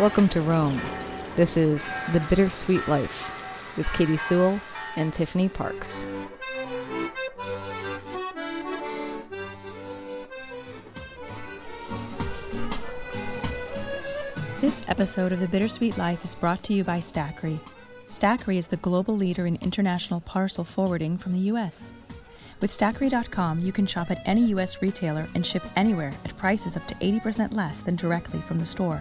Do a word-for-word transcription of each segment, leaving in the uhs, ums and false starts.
Welcome to Rome. This is The Bittersweet Life with Katie Sewell and Tiffany Parks. This episode of The Bittersweet Life is brought to you by Stackery. Stackery is the global leader in international parcel forwarding from the U S. With Stackery dot com, you can shop at any U S retailer and ship anywhere at prices up to eighty percent less than directly from the store.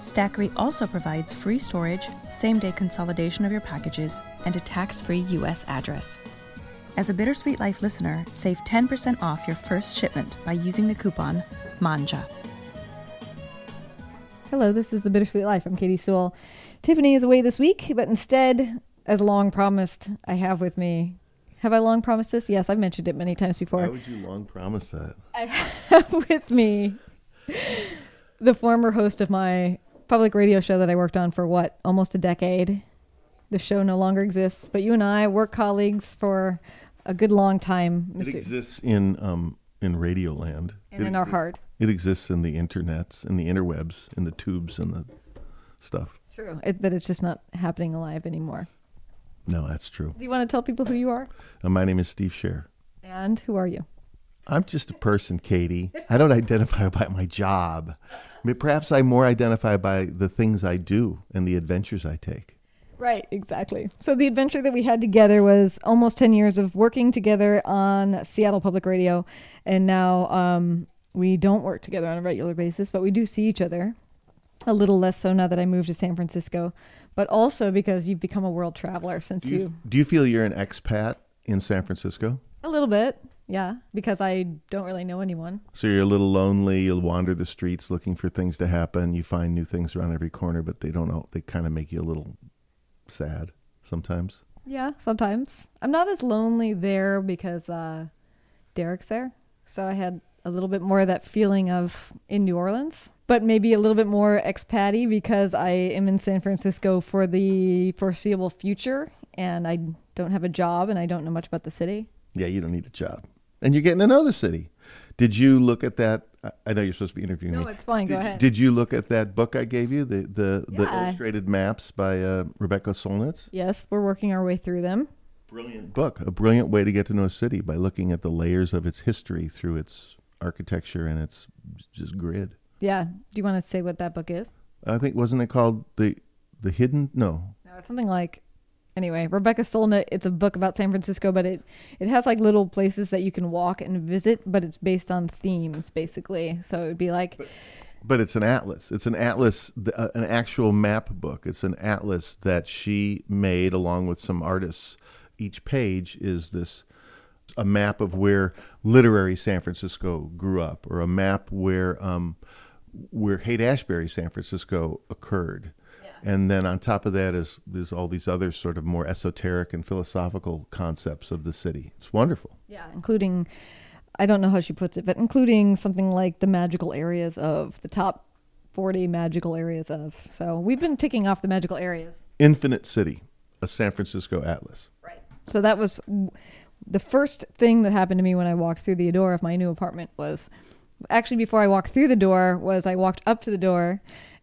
Stackery also provides free storage, same-day consolidation of your packages, and a tax-free U S address. As a Bittersweet Life listener, save ten percent off your first shipment by using the coupon MANGIA. Hello, this is The Bittersweet Life. I'm Katie Sewell. Tiffany is away this week, but instead, as long promised, I have with me... Have I long promised this? Yes, I've mentioned it many times before. Why would you long promise that? I have with me the former host of my public radio show that I worked on for, what, almost a decade. The show no longer exists, but you and I were colleagues for a good long time. Mister It exists in, um, in radio land. And it in exists. Our heart. It exists in the internets, in the interwebs, in the tubes and the stuff. True, it, but it's just not happening alive anymore. No, that's true. Do you want to tell people who you are? Uh, my name is Steve Scher. And who are you? I'm just a person, Katie. I don't identify by my job. Perhaps I more identify by the things I do and the adventures I take. Right, exactly. So the adventure that we had together was almost ten years of working together on Seattle Public Radio. And now... Um, We don't work together on a regular basis, but we do see each other, a little less so now that I moved to San Francisco, but also because you've become a world traveler since do you, you... Do you feel you're an expat in San Francisco? A little bit, yeah, because I don't really know anyone. So you're a little lonely, you'll wander the streets looking for things to happen, you find new things around every corner, but they don't all, they kind of make you a little sad sometimes. Yeah, sometimes. I'm not as lonely there because uh, Derek's there, so I had... a little bit more of that feeling of in New Orleans, but maybe a little bit more expat-y because I am in San Francisco for the foreseeable future and I don't have a job and I don't know much about the city. Yeah, you don't need a job. And you're getting to know the city. Did you look at that? I know you're supposed to be interviewing no, me. No, it's fine. Did, Go ahead. Did you look at that book I gave you, the the, yeah. the illustrated maps by uh, Rebecca Solnit? Yes, we're working our way through them. Brilliant book. A brilliant way to get to know a city by looking at the layers of its history through its... architecture and it's just grid. Yeah. Do you want to say what that book is? I think, wasn't it called The the Hidden? No. No, it's something like, anyway, Rebecca Solnit, it's a book about San Francisco, but it, it has like little places that you can walk and visit, but it's based on themes basically. So it would be like... But, but it's an atlas. It's an atlas, uh, an actual map book. It's an atlas that she made along with some artists. Each page is this a map of where literary San Francisco grew up, or a map where um, where Haight-Ashbury, San Francisco occurred. Yeah. And then on top of that is, is all these other sort of more esoteric and philosophical concepts of the city. It's wonderful. Yeah, including, I don't know how she puts it, but including something like the magical areas of the top forty magical areas of. So we've been ticking off the magical areas. Infinite City, a San Francisco atlas. Right. So that was... The first thing that happened to me when I walked through the door of my new apartment was, actually before I walked through the door, was I walked up to the door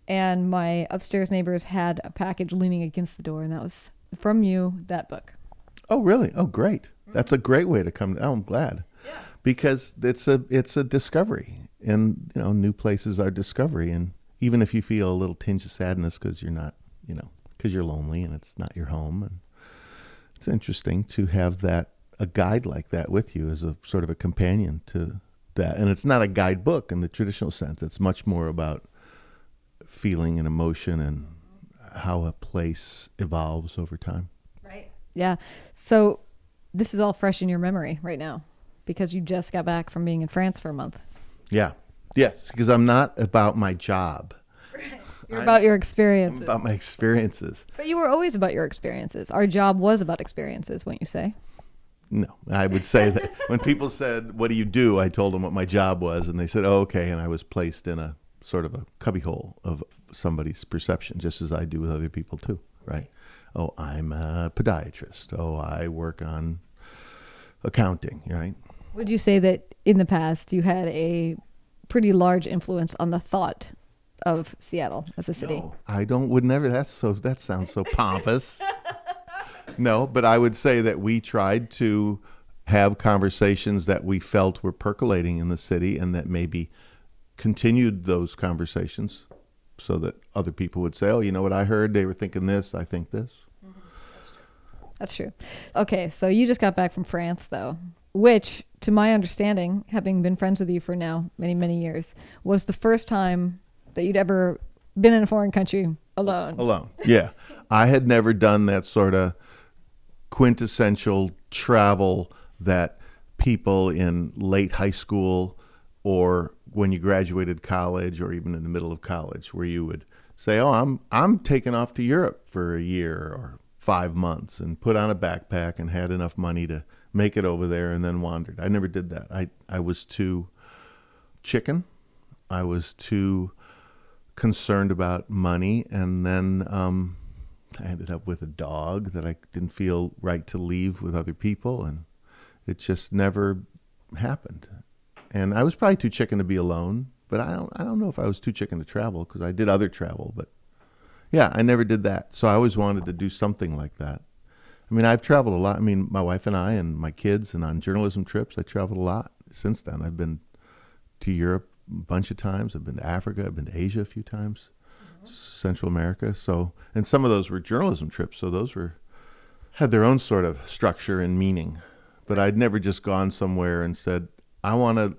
and my upstairs neighbors had a package leaning against the door, and that was from you, that book. Oh, really? Oh, great. Mm-hmm. That's a great way to come. Oh, I'm glad. Yeah. Because it's a, it's a discovery, and you know, new places are discovery. And even if you feel a little tinge of sadness because you're not, you know, because you're lonely and it's not your home, and it's interesting to have that, a guide like that with you as a sort of a companion to that. And it's not a guidebook in the traditional sense. It's much more about feeling and emotion and how a place evolves over time. Right. Yeah. So this is all fresh in your memory right now because you just got back from being in France for a month. Yeah. Yes. Because I'm not about my job. Right. You're about I'm, your experiences. I'm about my experiences. But you were always about your experiences. Our job was about experiences, wouldn't you say? No, I would say that when people said, what do you do? I told them what my job was, and they said, oh, okay. And I was placed in a sort of a cubbyhole of somebody's perception, just as I do with other people too, right? Oh, I'm a podiatrist. Oh, I work on accounting, right? Would you say that in the past you had a pretty large influence on the thought of Seattle as a city. No, I don't would never. That's so. That sounds so pompous. No, but I would say that we tried to have conversations that we felt were percolating in the city, and that maybe continued those conversations, so that other people would say, "Oh, you know what I heard? They were thinking this. I think this." Mm-hmm. That's true. That's true. Okay, so you just got back from France, though, which, to my understanding, having been friends with you for now many, many years, was the first time that you'd ever been in a foreign country alone. Alone, yeah. I had never done that sort of quintessential travel that people in late high school or when you graduated college or even in the middle of college, where you would say, oh, I'm I'm taking off to Europe for a year or five months and put on a backpack and had enough money to make it over there and then wandered. I never did that. I, I was too chicken. I was too concerned about money. And then um, I ended up with a dog that I didn't feel right to leave with other people. And it just never happened. And I was probably too chicken to be alone, but I don't, I don't know if I was too chicken to travel, because I did other travel, but yeah, I never did that. So I always wanted to do something like that. I mean, I've traveled a lot. I mean, my wife and I and my kids, and on journalism trips, I traveled a lot since then. I've been to Europe a bunch of times. I've been to Africa. I've been to Asia a few times, mm-hmm. Central America. So, and some of those were journalism trips. So those were, had their own sort of structure and meaning, but I'd never just gone somewhere and said, I want to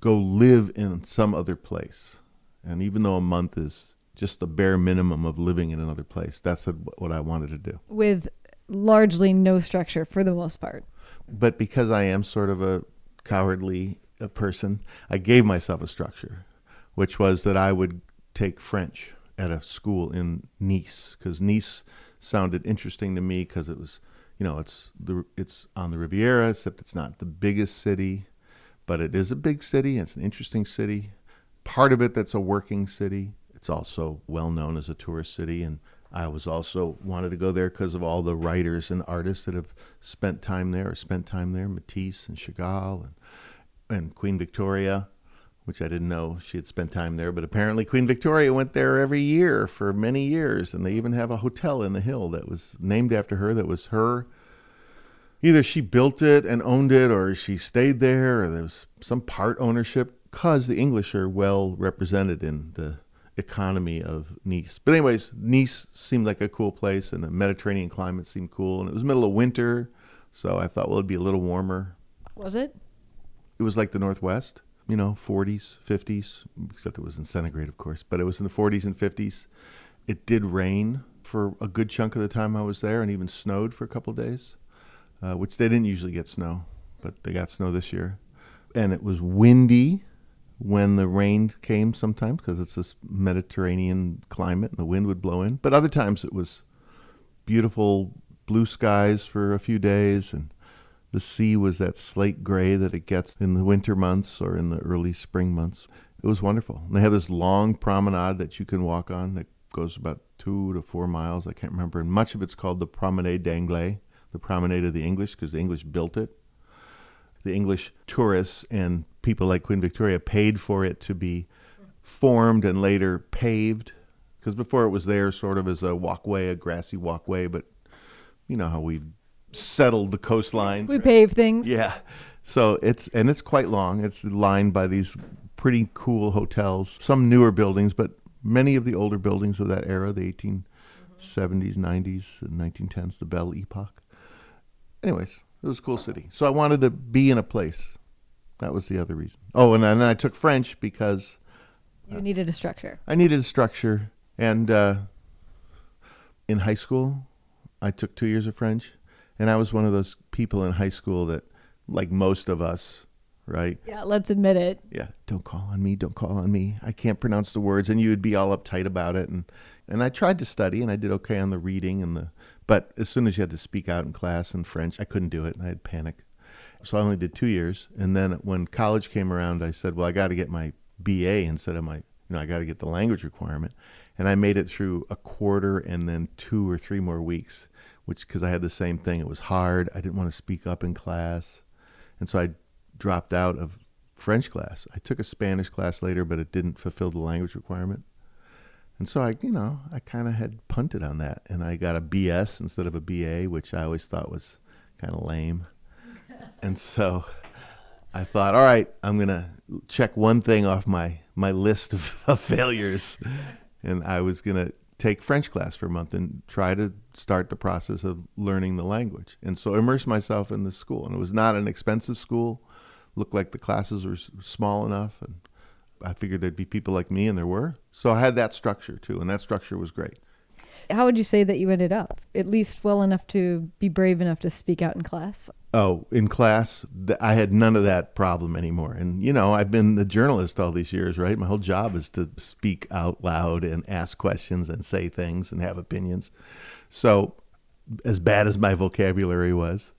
go live in some other place. And even though a month is just the bare minimum of living in another place, that's what I wanted to do. With largely no structure for the most part. But because I am sort of a cowardly a person, I gave myself a structure, which was that I would take French at a school in Nice, because Nice sounded interesting to me because it was, you know, it's the it's on the Riviera, except it's not the biggest city, but it is a big city. It's an interesting city. Part of it that's a working city. It's also well known as a tourist city, and I was also wanted to go there because of all the writers and artists that have spent time there or spent time there, Matisse and Chagall and, and Queen Victoria, which I didn't know she had spent time there. But apparently Queen Victoria went there every year for many years. And they even have a hotel in the hill that was named after her. That was her. Either she built it and owned it, or she stayed there, or there was some part ownership, because the English are well represented in the economy of Nice. But anyways, Nice seemed like a cool place, and the Mediterranean climate seemed cool, and it was middle of winter, so I thought, well, it'd be a little warmer. Was it? It was like the Northwest, you know, forties, fifties, except it was in centigrade, of course, but it was in the forties and fifties. It did rain for a good chunk of the time I was there, and even snowed for a couple of days, uh, which they didn't usually get snow, but they got snow this year. And it was windy when the rain came sometimes, because it's this Mediterranean climate and the wind would blow in. But other times it was beautiful blue skies for a few days, and the sea was that slate gray that it gets in the winter months or in the early spring months. It was wonderful. And they have this long promenade that you can walk on that goes about two to four miles. I can't remember. And much of it's called the Promenade d'Anglais, the Promenade of the English, because the English built it. The English tourists and people like Queen Victoria paid for it to be formed and later paved, because before it was there sort of as a walkway, a grassy walkway, but you know how we've settled the coastline. We right? pave things. Yeah. So it's, and it's quite long. It's lined by these pretty cool hotels, some newer buildings, but many of the older buildings of that era, the eighteen seventies, mm-hmm. nineties, and nineteen tens, the Belle Époque. Anyways, it was a cool city. So I wanted to be in a place. That was the other reason. Oh, and then I took French because... You uh, needed a structure. I needed a structure. And uh, in high school, I took two years of French. And I was one of those people in high school that, like most of us, right? Yeah, let's admit it. Yeah, don't call on me, don't call on me. I can't pronounce the words. And you would be all uptight about it. And, and I tried to study, and I did okay on the reading and the... But as soon as you had to speak out in class in French, I couldn't do it, and I had panic. So I only did two years. And then when college came around, I said, well, I got to get my B A instead of my, you know, I got to get the language requirement. And I made it through a quarter and then two or three more weeks, which, because I had the same thing. It was hard. I didn't want to speak up in class. And so I dropped out of French class. I took a Spanish class later, but it didn't fulfill the language requirement. And so I, you know, I kind of had punted on that, and I got a B S instead of a B A, which I always thought was kind of lame. And so I thought, all right, I'm going to check one thing off my, my list of, of failures. And I was going to take French class for a month and try to start the process of learning the language. And so immerse myself in the school. And it was not an expensive school. Looked like the classes were small enough. And I figured there'd be people like me, and there were. So I had that structure too. And that structure was great. How would you say that you ended up? At least well enough to be brave enough to speak out in class? Oh, in class, th- I had none of that problem anymore. And, you know, I've been a journalist all these years, right? My whole job is to speak out loud and ask questions and say things and have opinions. So as bad as my vocabulary was,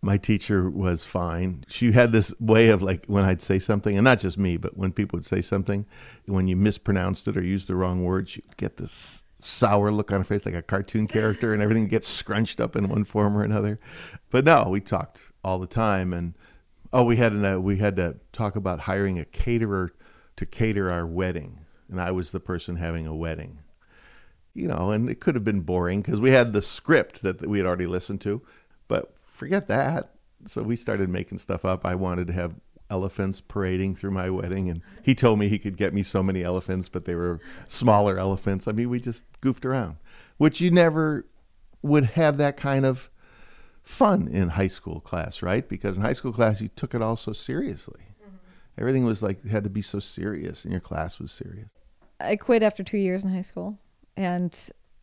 my teacher was fine. She had this way of, like, when I'd say something, and not just me, but when people would say something, when you mispronounced it or used the wrong word, she'd get this sour look on her face like a cartoon character, and everything gets scrunched up in one form or another. But no, we talked all the time. And oh, we had an, uh, we had to talk about hiring a caterer to cater our wedding, and I was the person having a wedding, you know. And it could have been boring because we had the script that, that we had already listened to, but forget that. So we started making stuff up. I wanted to have elephants parading through my wedding, and he told me he could get me so many elephants, but they were smaller elephants. I mean, we just goofed around, which you never would have that kind of fun in high school class, right? Because in high school class, you took it all so seriously. Mm-hmm. Everything was like, had to be so serious, and your class was serious. I quit after two years in high school, and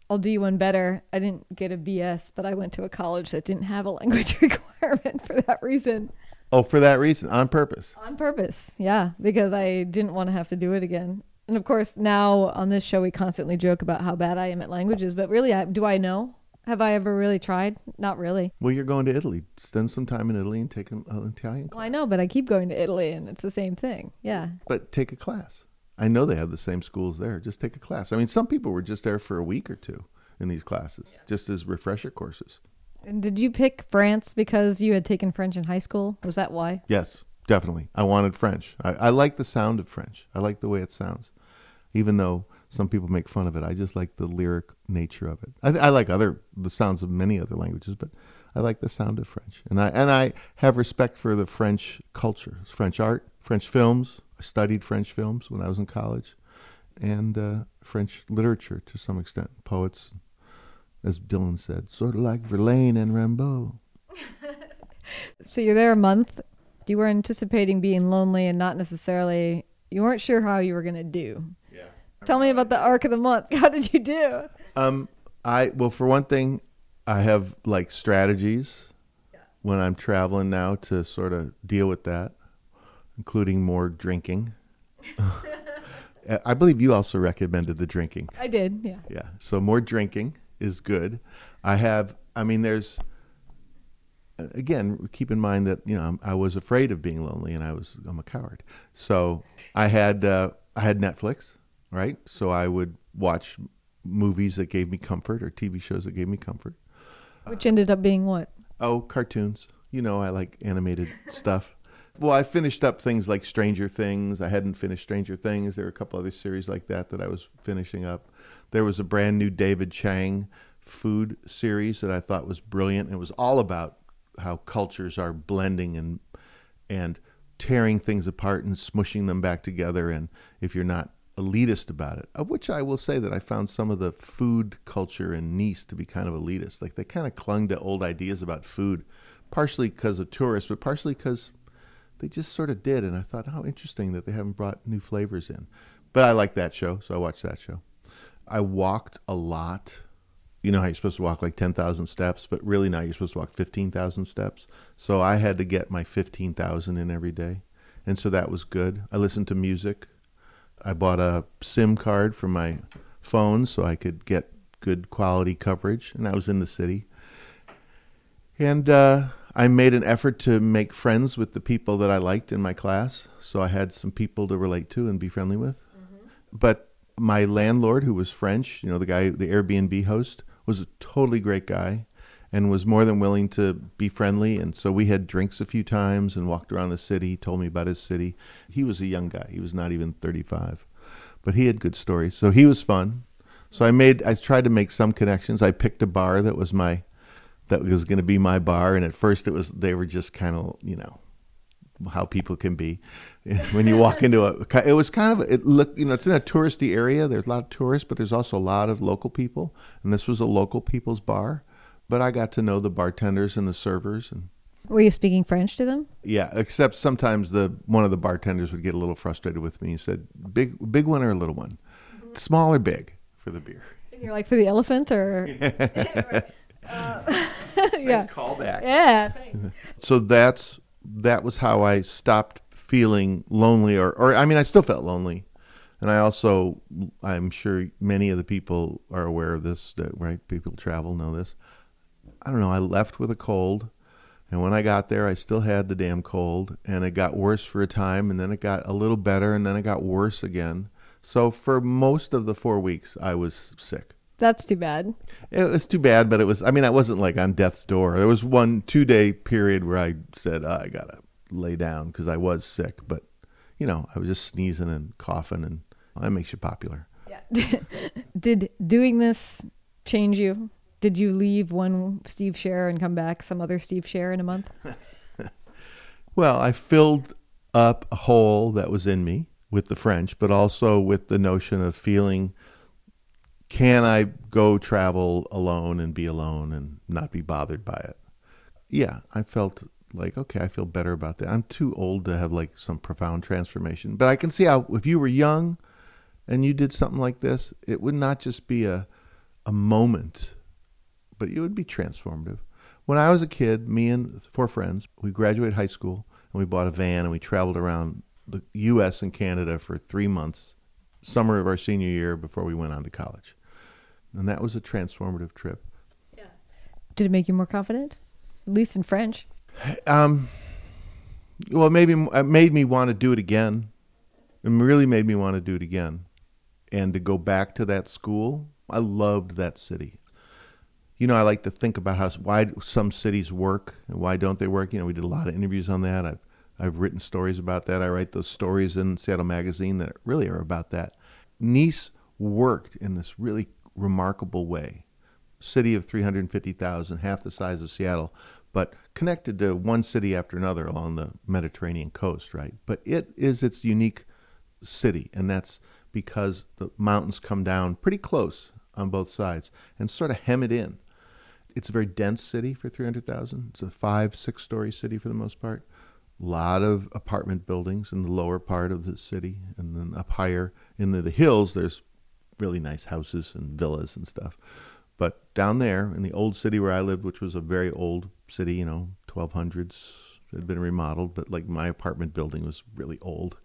I'll do you one better. I didn't get a B S, but I went to a college that didn't have a language requirement for that reason. Oh, for that reason, on purpose. On purpose, yeah, because I didn't want to have to do it again. And of course, now on this show, we constantly joke about how bad I am at languages, but really, I, do I know? Have I ever really tried? Not really. Well, you're going to Italy. Spend some time in Italy and take an uh, Italian class. Well, I know, but I keep going to Italy, and it's the same thing, yeah. But take a class. I know they have the same schools there. Just take a class. I mean, some people were just there for a week or two in these classes, yeah, just as refresher courses. And did you pick France because you had taken French in high school? Was that why? Yes, definitely. I wanted French. I, I like the sound of French. I like the way it sounds. Even though some people make fun of it, I just like the lyric nature of it. I, I like other the sounds of many other languages, but I like the sound of French. And I and I have respect for the French culture, French art, French films. I studied French films when I was in college, and uh, French literature to some extent, poets. As Dylan said, sort of like Verlaine and Rimbaud. So you're there a month. You were anticipating being lonely and not necessarily, you weren't sure how you were going to do. Yeah. Tell me about the arc of the month. How did you do? Um, I well, for one thing, I have like strategies yeah. when I'm traveling now to sort of deal with that, including more drinking. I believe you also recommended the drinking. I did, yeah. Yeah, so more drinking is good. I have, I mean, there's, again, keep in mind that, you know, I'm, I was afraid of being lonely, and I was, I'm a coward. So I had, uh, I had Netflix, right? So I would watch movies that gave me comfort, or T V shows that gave me comfort. Which ended up being what? Oh, cartoons. You know, I like animated stuff. Well, I finished up things like Stranger Things. I hadn't finished Stranger Things. There were a couple other series like that that I was finishing up. There was a brand new David Chang food series that I thought was brilliant. It was all about how cultures are blending and and tearing things apart and smushing them back together. And if you're not elitist about it, of which I will say that I found some of the food culture in Nice to be kind of elitist. Like, they kind of clung to old ideas about food, partially because of tourists, but partially because they just sort of did. And I thought, how interesting that they haven't brought new flavors in. But I like that show, so I watched that show. I walked a lot. You know how you're supposed to walk like ten thousand steps, but really now you're supposed to walk fifteen thousand steps. So I had to get my fifteen thousand in every day. And so that was good. I listened to music. I bought a SIM card for my phone so I could get good quality coverage. And I was in the city. And uh, I made an effort to make friends with the people that I liked in my class. So I had some people to relate to and be friendly with. Mm-hmm. But my landlord, who was French, you know, the guy, the Airbnb host, was a totally great guy and was more than willing to be friendly. And so we had drinks a few times and walked around the city, told me about his city. He was a young guy. He was not even thirty-five. but he had good stories. So he was fun. So I made, I tried to make some connections. I picked a bar that was my, that was going to be my bar. And at first it was, they were just kind of, you know, how people can be when you walk into a, it was kind of, it looked, you know, it's in a touristy area. There's a lot of tourists, but there's also a lot of local people. And this was a local people's bar, but I got to know the bartenders and the servers. And were you speaking French to them? Yeah, except sometimes the one of the bartenders would get a little frustrated with me. He said, big, big one or a little one? Mm-hmm. Small or big for the beer? And you're like, for the elephant or? Right. uh, yeah. Nice callback. Yeah, thanks. So that's, that was how I stopped feeling lonely, or, or I mean, I still felt lonely. And I also, I'm sure many of the people are aware of this, that, right? People travel know this. I don't know, I left with a cold. And when I got there, I still had the damn cold, and it got worse for a time, and then it got a little better, and then it got worse again. So for most of the four weeks, I was sick. That's too bad. It was too bad, but it was, I mean, I wasn't like on death's door. There was one two-day period where I said, oh, I gotta lay down because I was sick. But, you know, I was just sneezing and coughing, and well, that makes you popular. Yeah. Did doing this change you? Did you leave one Steve Scher and come back some other Steve Scher in a month? Well, I filled up a hole that was in me with the French, but also with the notion of feeling, can I go travel alone and be alone and not be bothered by it? Yeah, I felt like, okay, I feel better about that. I'm too old to have like some profound transformation, but I can see how if you were young and you did something like this, it would not just be a a moment, but it would be transformative. When I was a kid, me and four friends, we graduated high school and we bought a van and we traveled around the U S and Canada for three months, summer of our senior year before we went on to college. And that was a transformative trip. Yeah. Did it make you more confident? At least in French. Um, well, maybe it made me want to do it again. It really made me want to do it again. And to go back to that school, I loved that city. You know, I like to think about how why some cities work and why don't they work. You know, we did a lot of interviews on that. I've I've written stories about that. I write those stories in Seattle Magazine that really are about that. Nice worked in this really remarkable way. City of three hundred fifty thousand, half the size of Seattle, but connected to one city after another along the Mediterranean coast, right? But it is its unique city, and that's because the mountains come down pretty close on both sides and sort of hem it in. It's a very dense city for three hundred thousand. It's a five, six-story city for the most part. A lot of apartment buildings in the lower part of the city. And then up higher in the, the hills, there's really nice houses and villas and stuff. But down there in the old city where I lived, which was a very old city, you know, twelve hundreds, it had been remodeled. But like my apartment building was really old.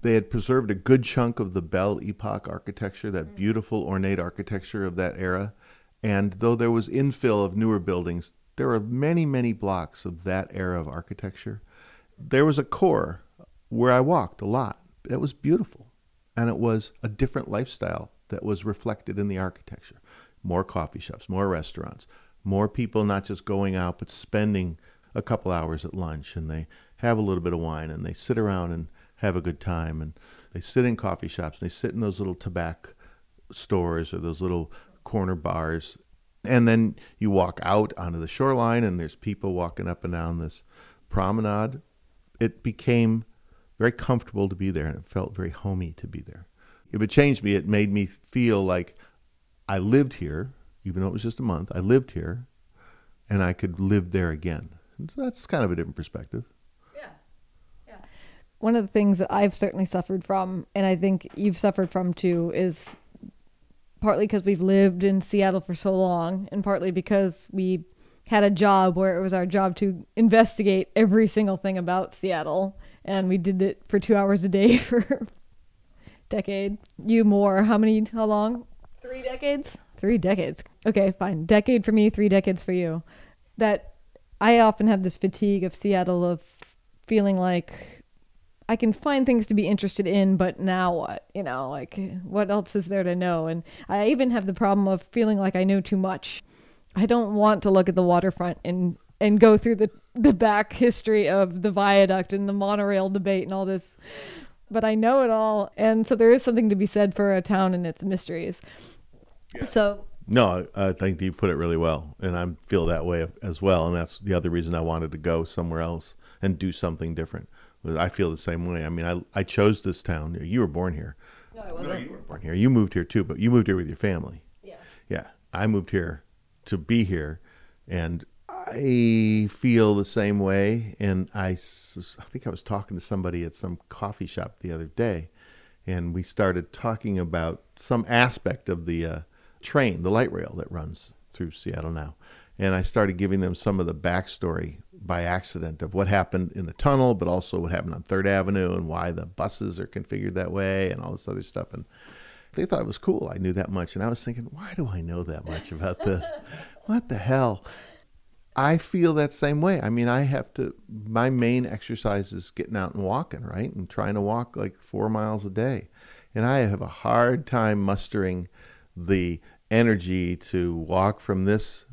They had preserved a good chunk of the Belle Époque architecture, that beautiful ornate architecture of that era. And though there was infill of newer buildings, there were many, many blocks of that era of architecture. There was a core where I walked a lot. It was beautiful. And it was a different lifestyle that was reflected in the architecture. More coffee shops, more restaurants, more people not just going out, but spending a couple hours at lunch. And they have a little bit of wine and they sit around and have a good time. And they sit in coffee shops and they sit in those little tobacco stores or those little corner bars, and then you walk out onto the shoreline and there's people walking up and down this promenade. It became very comfortable to be there, and it felt very homey to be there. If it changed me, it made me feel like I lived here, even though it was just a month. I lived here and I could live there again. So that's kind of a different perspective. Yeah. Yeah. One of the things that I've certainly suffered from, and I think you've suffered from too, is partly because we've lived in Seattle for so long, and partly because we had a job where it was our job to investigate every single thing about Seattle. And we did it for two hours a day for a decade. You more. How many? How long? Three decades? Three decades. Okay, fine. Decade for me, three decades for you. That I often have this fatigue of Seattle, of feeling like I can find things to be interested in, but now what? You know, like, what else is there to know? And I even have the problem of feeling like I know too much. I don't want to look at the waterfront and, and go through the, the back history of the viaduct and the monorail debate and all this but I know it all. And so there is something to be said for a town and its mysteries. Yeah. So no, I think you put it really well, and I feel that way as well. And that's the other reason I wanted to go somewhere else and do something different. I feel the same way. I mean, I I chose this town. You were born here. No, I wasn't. No, you were born here. You moved here too, but you moved here with your family. Yeah. Yeah. I moved here to be here, and I feel the same way. And I, I think I was talking to somebody at some coffee shop the other day, and we started talking about some aspect of the uh, train, the light rail that runs through Seattle now. And I started giving them some of the backstory by accident of what happened in the tunnel, but also what happened on Third Avenue and why the buses are configured that way and all this other stuff. And they thought it was cool. I knew that much. And I was thinking, why do I know that much about this? What the hell? I feel that same way. I mean, I have to, my main exercise is getting out and walking, right? And trying to walk like four miles a day. And I have a hard time mustering the energy to walk from this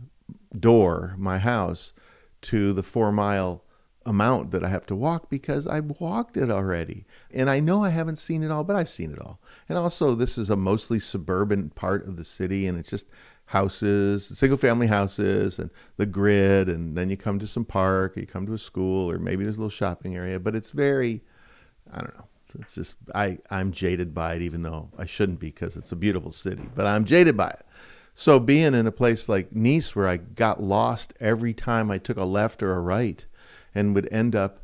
door, my house, to the four mile amount that I have to walk, because I've walked it already. And I know I haven't seen it all, but I've seen it all. And also, this is a mostly suburban part of the city, and it's just houses, single family houses, and the grid. And then you come to some park, or you come to a school, or maybe there's a little shopping area, but it's very, I don't know. It's just, I, I'm jaded by it, even though I shouldn't be, because it's a beautiful city, but I'm jaded by it. So being in a place like Nice, where I got lost every time I took a left or a right, and would end up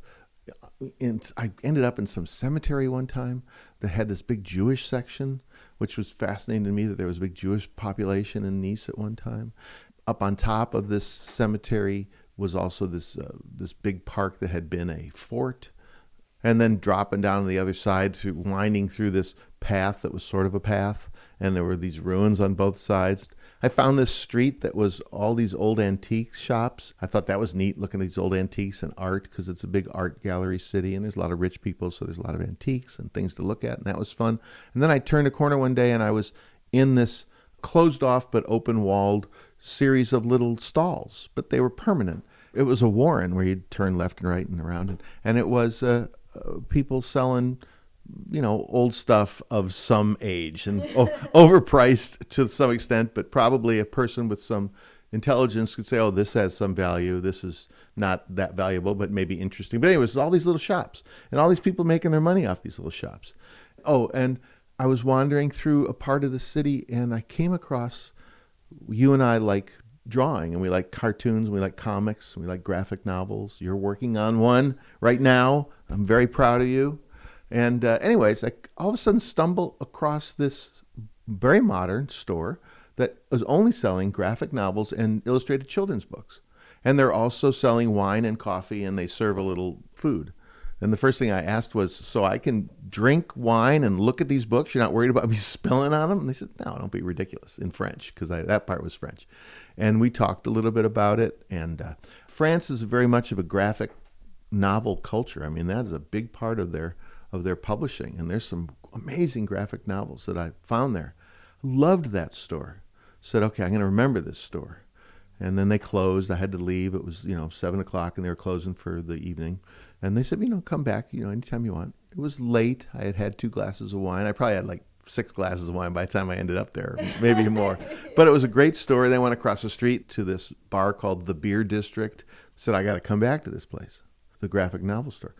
in, I ended up in some cemetery one time that had this big Jewish section, which was fascinating to me that there was a big Jewish population in Nice at one time. Up on top of this cemetery was also this uh, this big park that had been a fort, and then dropping down on the other side, to winding through this path that was sort of a path, and there were these ruins on both sides. I found this street that was all these old antique shops. I thought that was neat, looking at these old antiques and art, because it's a big art gallery city, and there's a lot of rich people, so there's a lot of antiques and things to look at, and that was fun. And then I turned a corner one day, and I was in this closed-off but open-walled series of little stalls, but they were permanent. It was a warren where you'd turn left and right and around, and, and it was uh, uh, people selling, you know, old stuff of some age and o- overpriced to some extent, but probably a person with some intelligence could say, oh, this has some value. This is not that valuable, but maybe interesting. But anyways, all these little shops and all these people making their money off these little shops. Oh, and I was wandering through a part of the city, and I came across, you and I like drawing, and we like cartoons, and we like comics, and we like graphic novels. You're working on one right now. I'm very proud of you. And uh, anyways, I all of a sudden stumble across this very modern store that was only selling graphic novels and illustrated children's books. And they're also selling wine and coffee, and they serve a little food. And the first thing I asked was, so I can drink wine and look at these books? You're not worried about me spilling on them? And they said, no, don't be ridiculous, in French, because that part was French. And we talked a little bit about it. And uh, France is very much of a graphic novel culture. I mean, that is a big part of their... of their publishing, and there's some amazing graphic novels that I found there. Loved that store. Said, okay, I'm going to remember this store. And then they closed. I had to leave. It was, you know, seven o'clock, and they were closing for the evening. And they said, you know, come back, you know, anytime you want. It was late. I had had two glasses of wine. I probably had like six glasses of wine by the time I ended up there, maybe more. But it was a great store. They went across the street to this bar called The Beer District. Said, I got to come back to this place, the graphic novel store.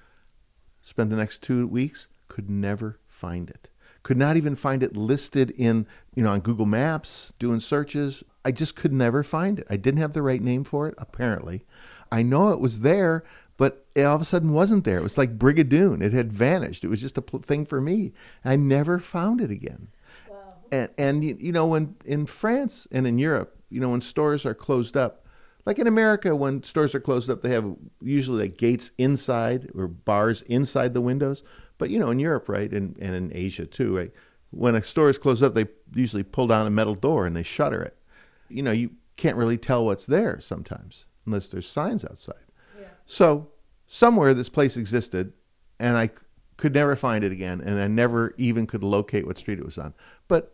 Spent the next two weeks, could never find it. Could not even find it listed in, you know, on Google Maps, doing searches. I just could never find it. I didn't have the right name for it, apparently. I know it was there, but it all of a sudden wasn't there. It was like Brigadoon. It had vanished. It was just a pl- thing for me. I never found it again. Wow. And, and you, you know, when in France and in Europe, you know, when stores are closed up, like in America, when stores are closed up, they have usually like gates inside or bars inside the windows. But, you know, in Europe, right, and, and in Asia too, right, when a store is closed up, they usually pull down a metal door and they shutter it. You know, you can't really tell what's there sometimes unless there's signs outside. Yeah. So somewhere this place existed, and I could never find it again, and I never even could locate what street it was on. But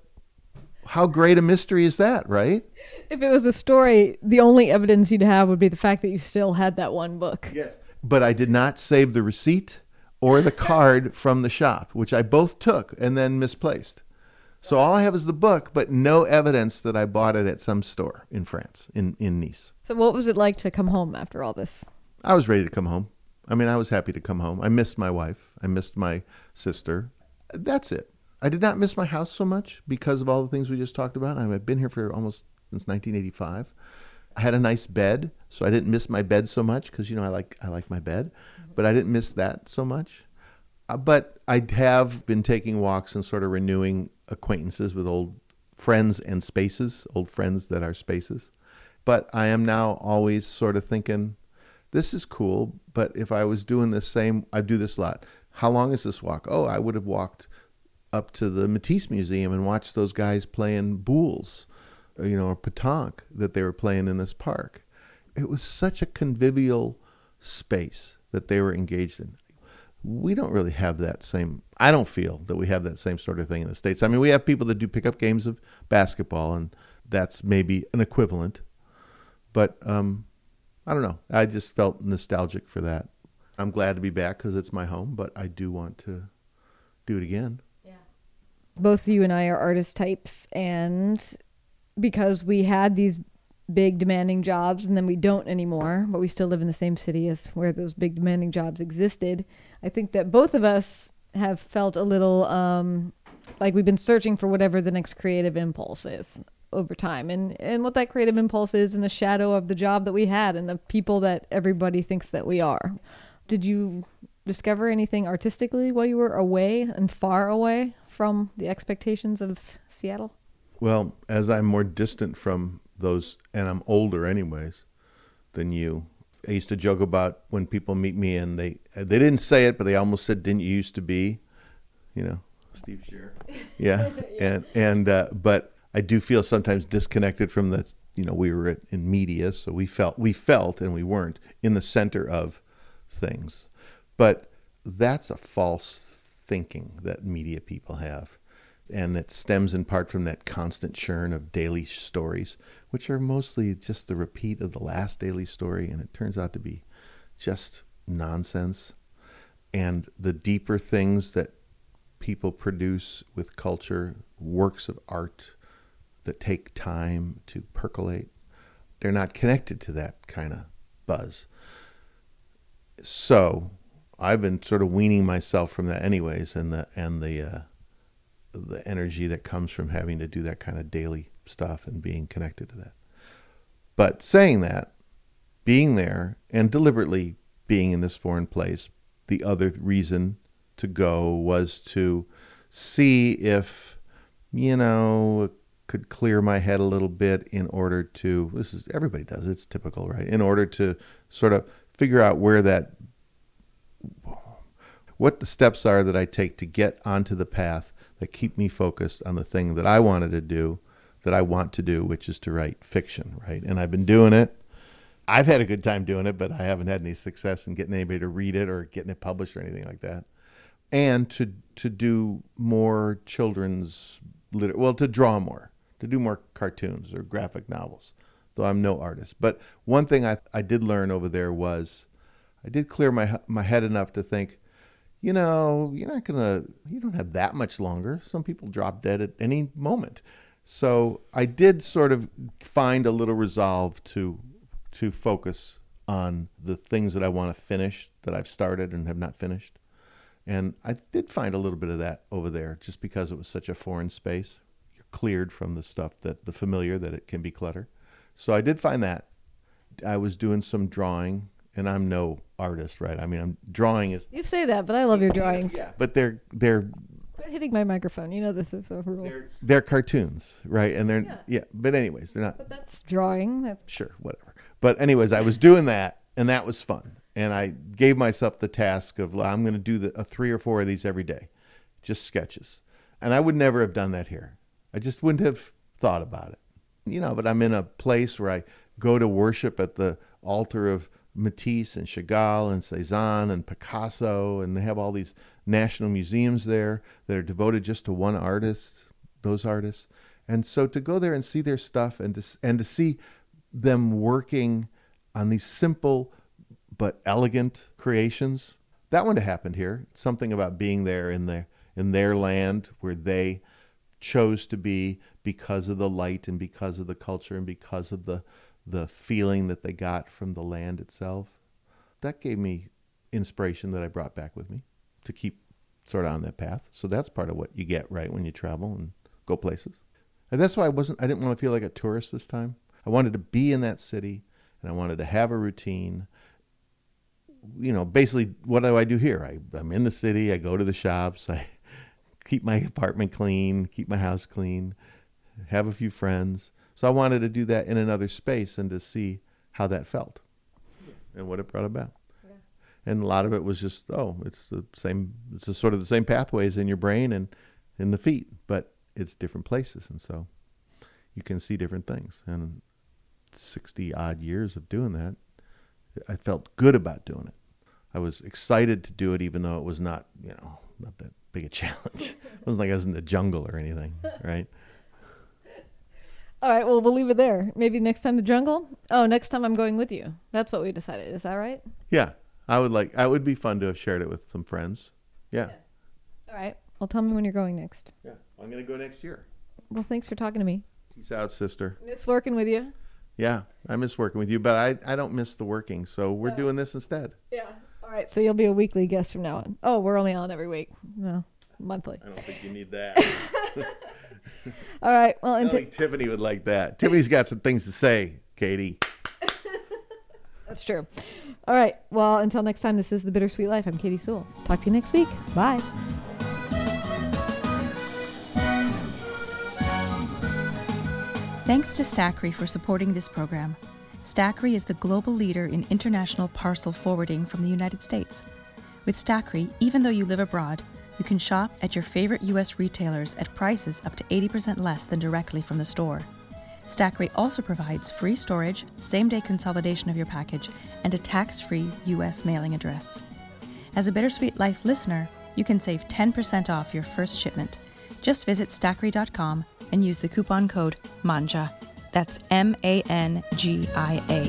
how great a mystery is that, right? If it was a story, the only evidence you'd have would be the fact that you still had that one book. Yes. But I did not save the receipt or the card from the shop, which I both took and then misplaced. So all I have is the book, but no evidence that I bought it at some store in France, in, in Nice. So what was it like to come home after all this? I was ready to come home. I mean, I was happy to come home. I missed my wife. I missed my sister. That's it. I did not miss my house so much because of all the things we just talked about. I've been here for almost since nineteen eighty-five. I had a nice bed, so I didn't miss my bed so much because, you know, I like I like my bed. But I didn't miss that so much. Uh, but I have been taking walks and sort of renewing acquaintances with old friends and spaces, old friends that are spaces. But I am now always sort of thinking, this is cool, but if I was doing the same, I do this a lot. How long is this walk? Oh, I would have walked up to the Matisse Museum and watched those guys playing boules, or, you know, or petanque that they were playing in this park. It was such a convivial space that they were engaged in. We don't really have that same, I don't feel that we have that same sort of thing in the States. I mean, we have people that do pickup games of basketball, and that's maybe an equivalent. But um, I don't know. I just felt nostalgic for that. I'm glad to be back because it's my home, but I do want to do it again. Yeah. Both you and I are artist types, and because we had these big demanding jobs and then we don't anymore, but we still live in the same city as where those big demanding jobs existed, I think that both of us have felt a little um, like we've been searching for whatever the next creative impulse is over time, and, and what that creative impulse is in the shadow of the job that we had and the people that everybody thinks that we are. Did you discover anything artistically while you were away and far away from the expectations of Seattle? Well, as I'm more distant from those, and I'm older anyways than you, I used to joke about when people meet me and they they didn't say it, but they almost said, didn't you used to be, you know, Steve Scher. Yeah. yeah. And, and, uh, but I do feel sometimes disconnected from the, you know, we were at, in media, so we felt, we felt, and we weren't in the center of things, but that's a false thinking that media people have. And it stems in part from that constant churn of daily stories, which are mostly just the repeat of the last daily story. And it turns out to be just nonsense. And the deeper things that people produce with culture, works of art that take time to percolate, they're not connected to that kind of buzz. So I've been sort of weaning myself from that anyways. And the, and the, uh, the energy that comes from having to do that kind of daily stuff and being connected to that. But saying that, being there and deliberately being in this foreign place, the other reason to go was to see if, you know, it could clear my head a little bit in order to, this is, everybody does, it's typical, right? In order to sort of figure out where that, what the steps are that I take to get onto the path that keep me focused on the thing that I wanted to do, that I want to do, which is to write fiction, right? And I've been doing it. I've had a good time doing it, but I haven't had any success in getting anybody to read it or getting it published or anything like that. And to to do more children's liter, well, to draw more, to do more cartoons or graphic novels, though I'm no artist. But one thing I I did learn over there was, I did clear my my head enough to think, you know, you're not gonna, you don't have that much longer. Some people drop dead at any moment. So I did sort of find a little resolve to to focus on the things that I want to finish, that I've started and have not finished. And I did find a little bit of that over there, just because it was such a foreign space. You're cleared from the stuff, that the familiar, that it can be clutter. So I did find that. I was doing some drawing, and I'm no artist, right? I mean, I'm drawing is... You say that, but I love your drawings. Yeah, but they're... they're Quit hitting my microphone. You know this is a rule. They're, they're cartoons, right? And they're... Yeah. yeah. But anyways, they're not... But that's drawing. That's... Sure, whatever. But anyways, I was doing that, and that was fun. And I gave myself the task of, I'm going to do the, uh, three or four of these every day. Just sketches. And I would never have done that here. I just wouldn't have thought about it. You know, but I'm in a place where I go to worship at the altar of Matisse and Chagall and Cezanne and Picasso, and they have all these national museums there that are devoted just to one artist, those artists. And so to go there and see their stuff, and to, and to see them working on these simple but elegant creations, That would have happened here. Something about being there in their, in their land where they chose to be because of the light and because of the culture and because of the, the feeling that they got from the land itself. That gave me inspiration that I brought back with me to keep sort of on that path. So that's part of what you get, right, when you travel and go places. And that's why I wasn't, I didn't want to feel like a tourist this time. I wanted to be in that city and I wanted to have a routine. You know, basically, what do I do here? I, I'm in the city, I go to the shops, I keep my apartment clean, keep my house clean, have a few friends. So I wanted to do that in another space and to see how that felt and what it brought about. Yeah. And a lot of it was just, oh, it's the same, it's just sort of the same pathways in your brain and in the feet, but it's different places. And so you can see different things. And sixty odd years of doing that, I felt good about doing it. I was excited to do it, even though it was not, you know, not that big a challenge. It wasn't like I was in the jungle or anything, right? All right, well, we'll leave it there. Maybe next time the jungle? Oh, next time I'm going with you. That's what we decided. Is that right? Yeah, I would like, I would be fun to have shared it with some friends. Yeah. yeah. All right, well, tell me when you're going next. Yeah, I'm going to go next year. Well, thanks for talking to me. Peace out, sister. Miss working with you. Yeah, I miss working with you, but I, I don't miss the working, so we're uh, doing this instead. Yeah. All right, so you'll be a weekly guest from now on. Oh, we're only on every week. No, monthly. I don't think you need that. All right. Well, I don't think Tiffany would like that. Tiffany's got some things to say, Katie. That's true. All right. Well, until next time, this is The Bittersweet Life. I'm Katie Sewell. Talk to you next week. Bye. Thanks to Stackery for supporting this program. Stackery is the global leader in international parcel forwarding from the United States. With Stackery, even though you live abroad, you can shop at your favorite U S retailers at prices up to eighty percent less than directly from the store. Stackery also provides free storage, same-day consolidation of your package, and a tax-free U S mailing address. As a Bittersweet Life listener, you can save ten percent off your first shipment. Just visit stackery dot com and use the coupon code MANGIA. That's M A N G I A.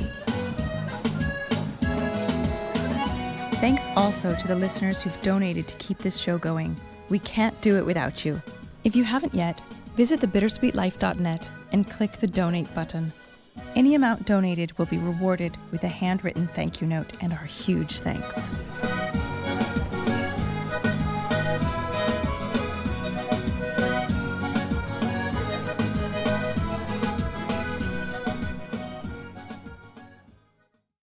Thanks also to the listeners who've donated to keep this show going. We can't do it without you. If you haven't yet, visit the bittersweet life dot net and click the donate button. Any amount donated will be rewarded with a handwritten thank you note and our huge thanks.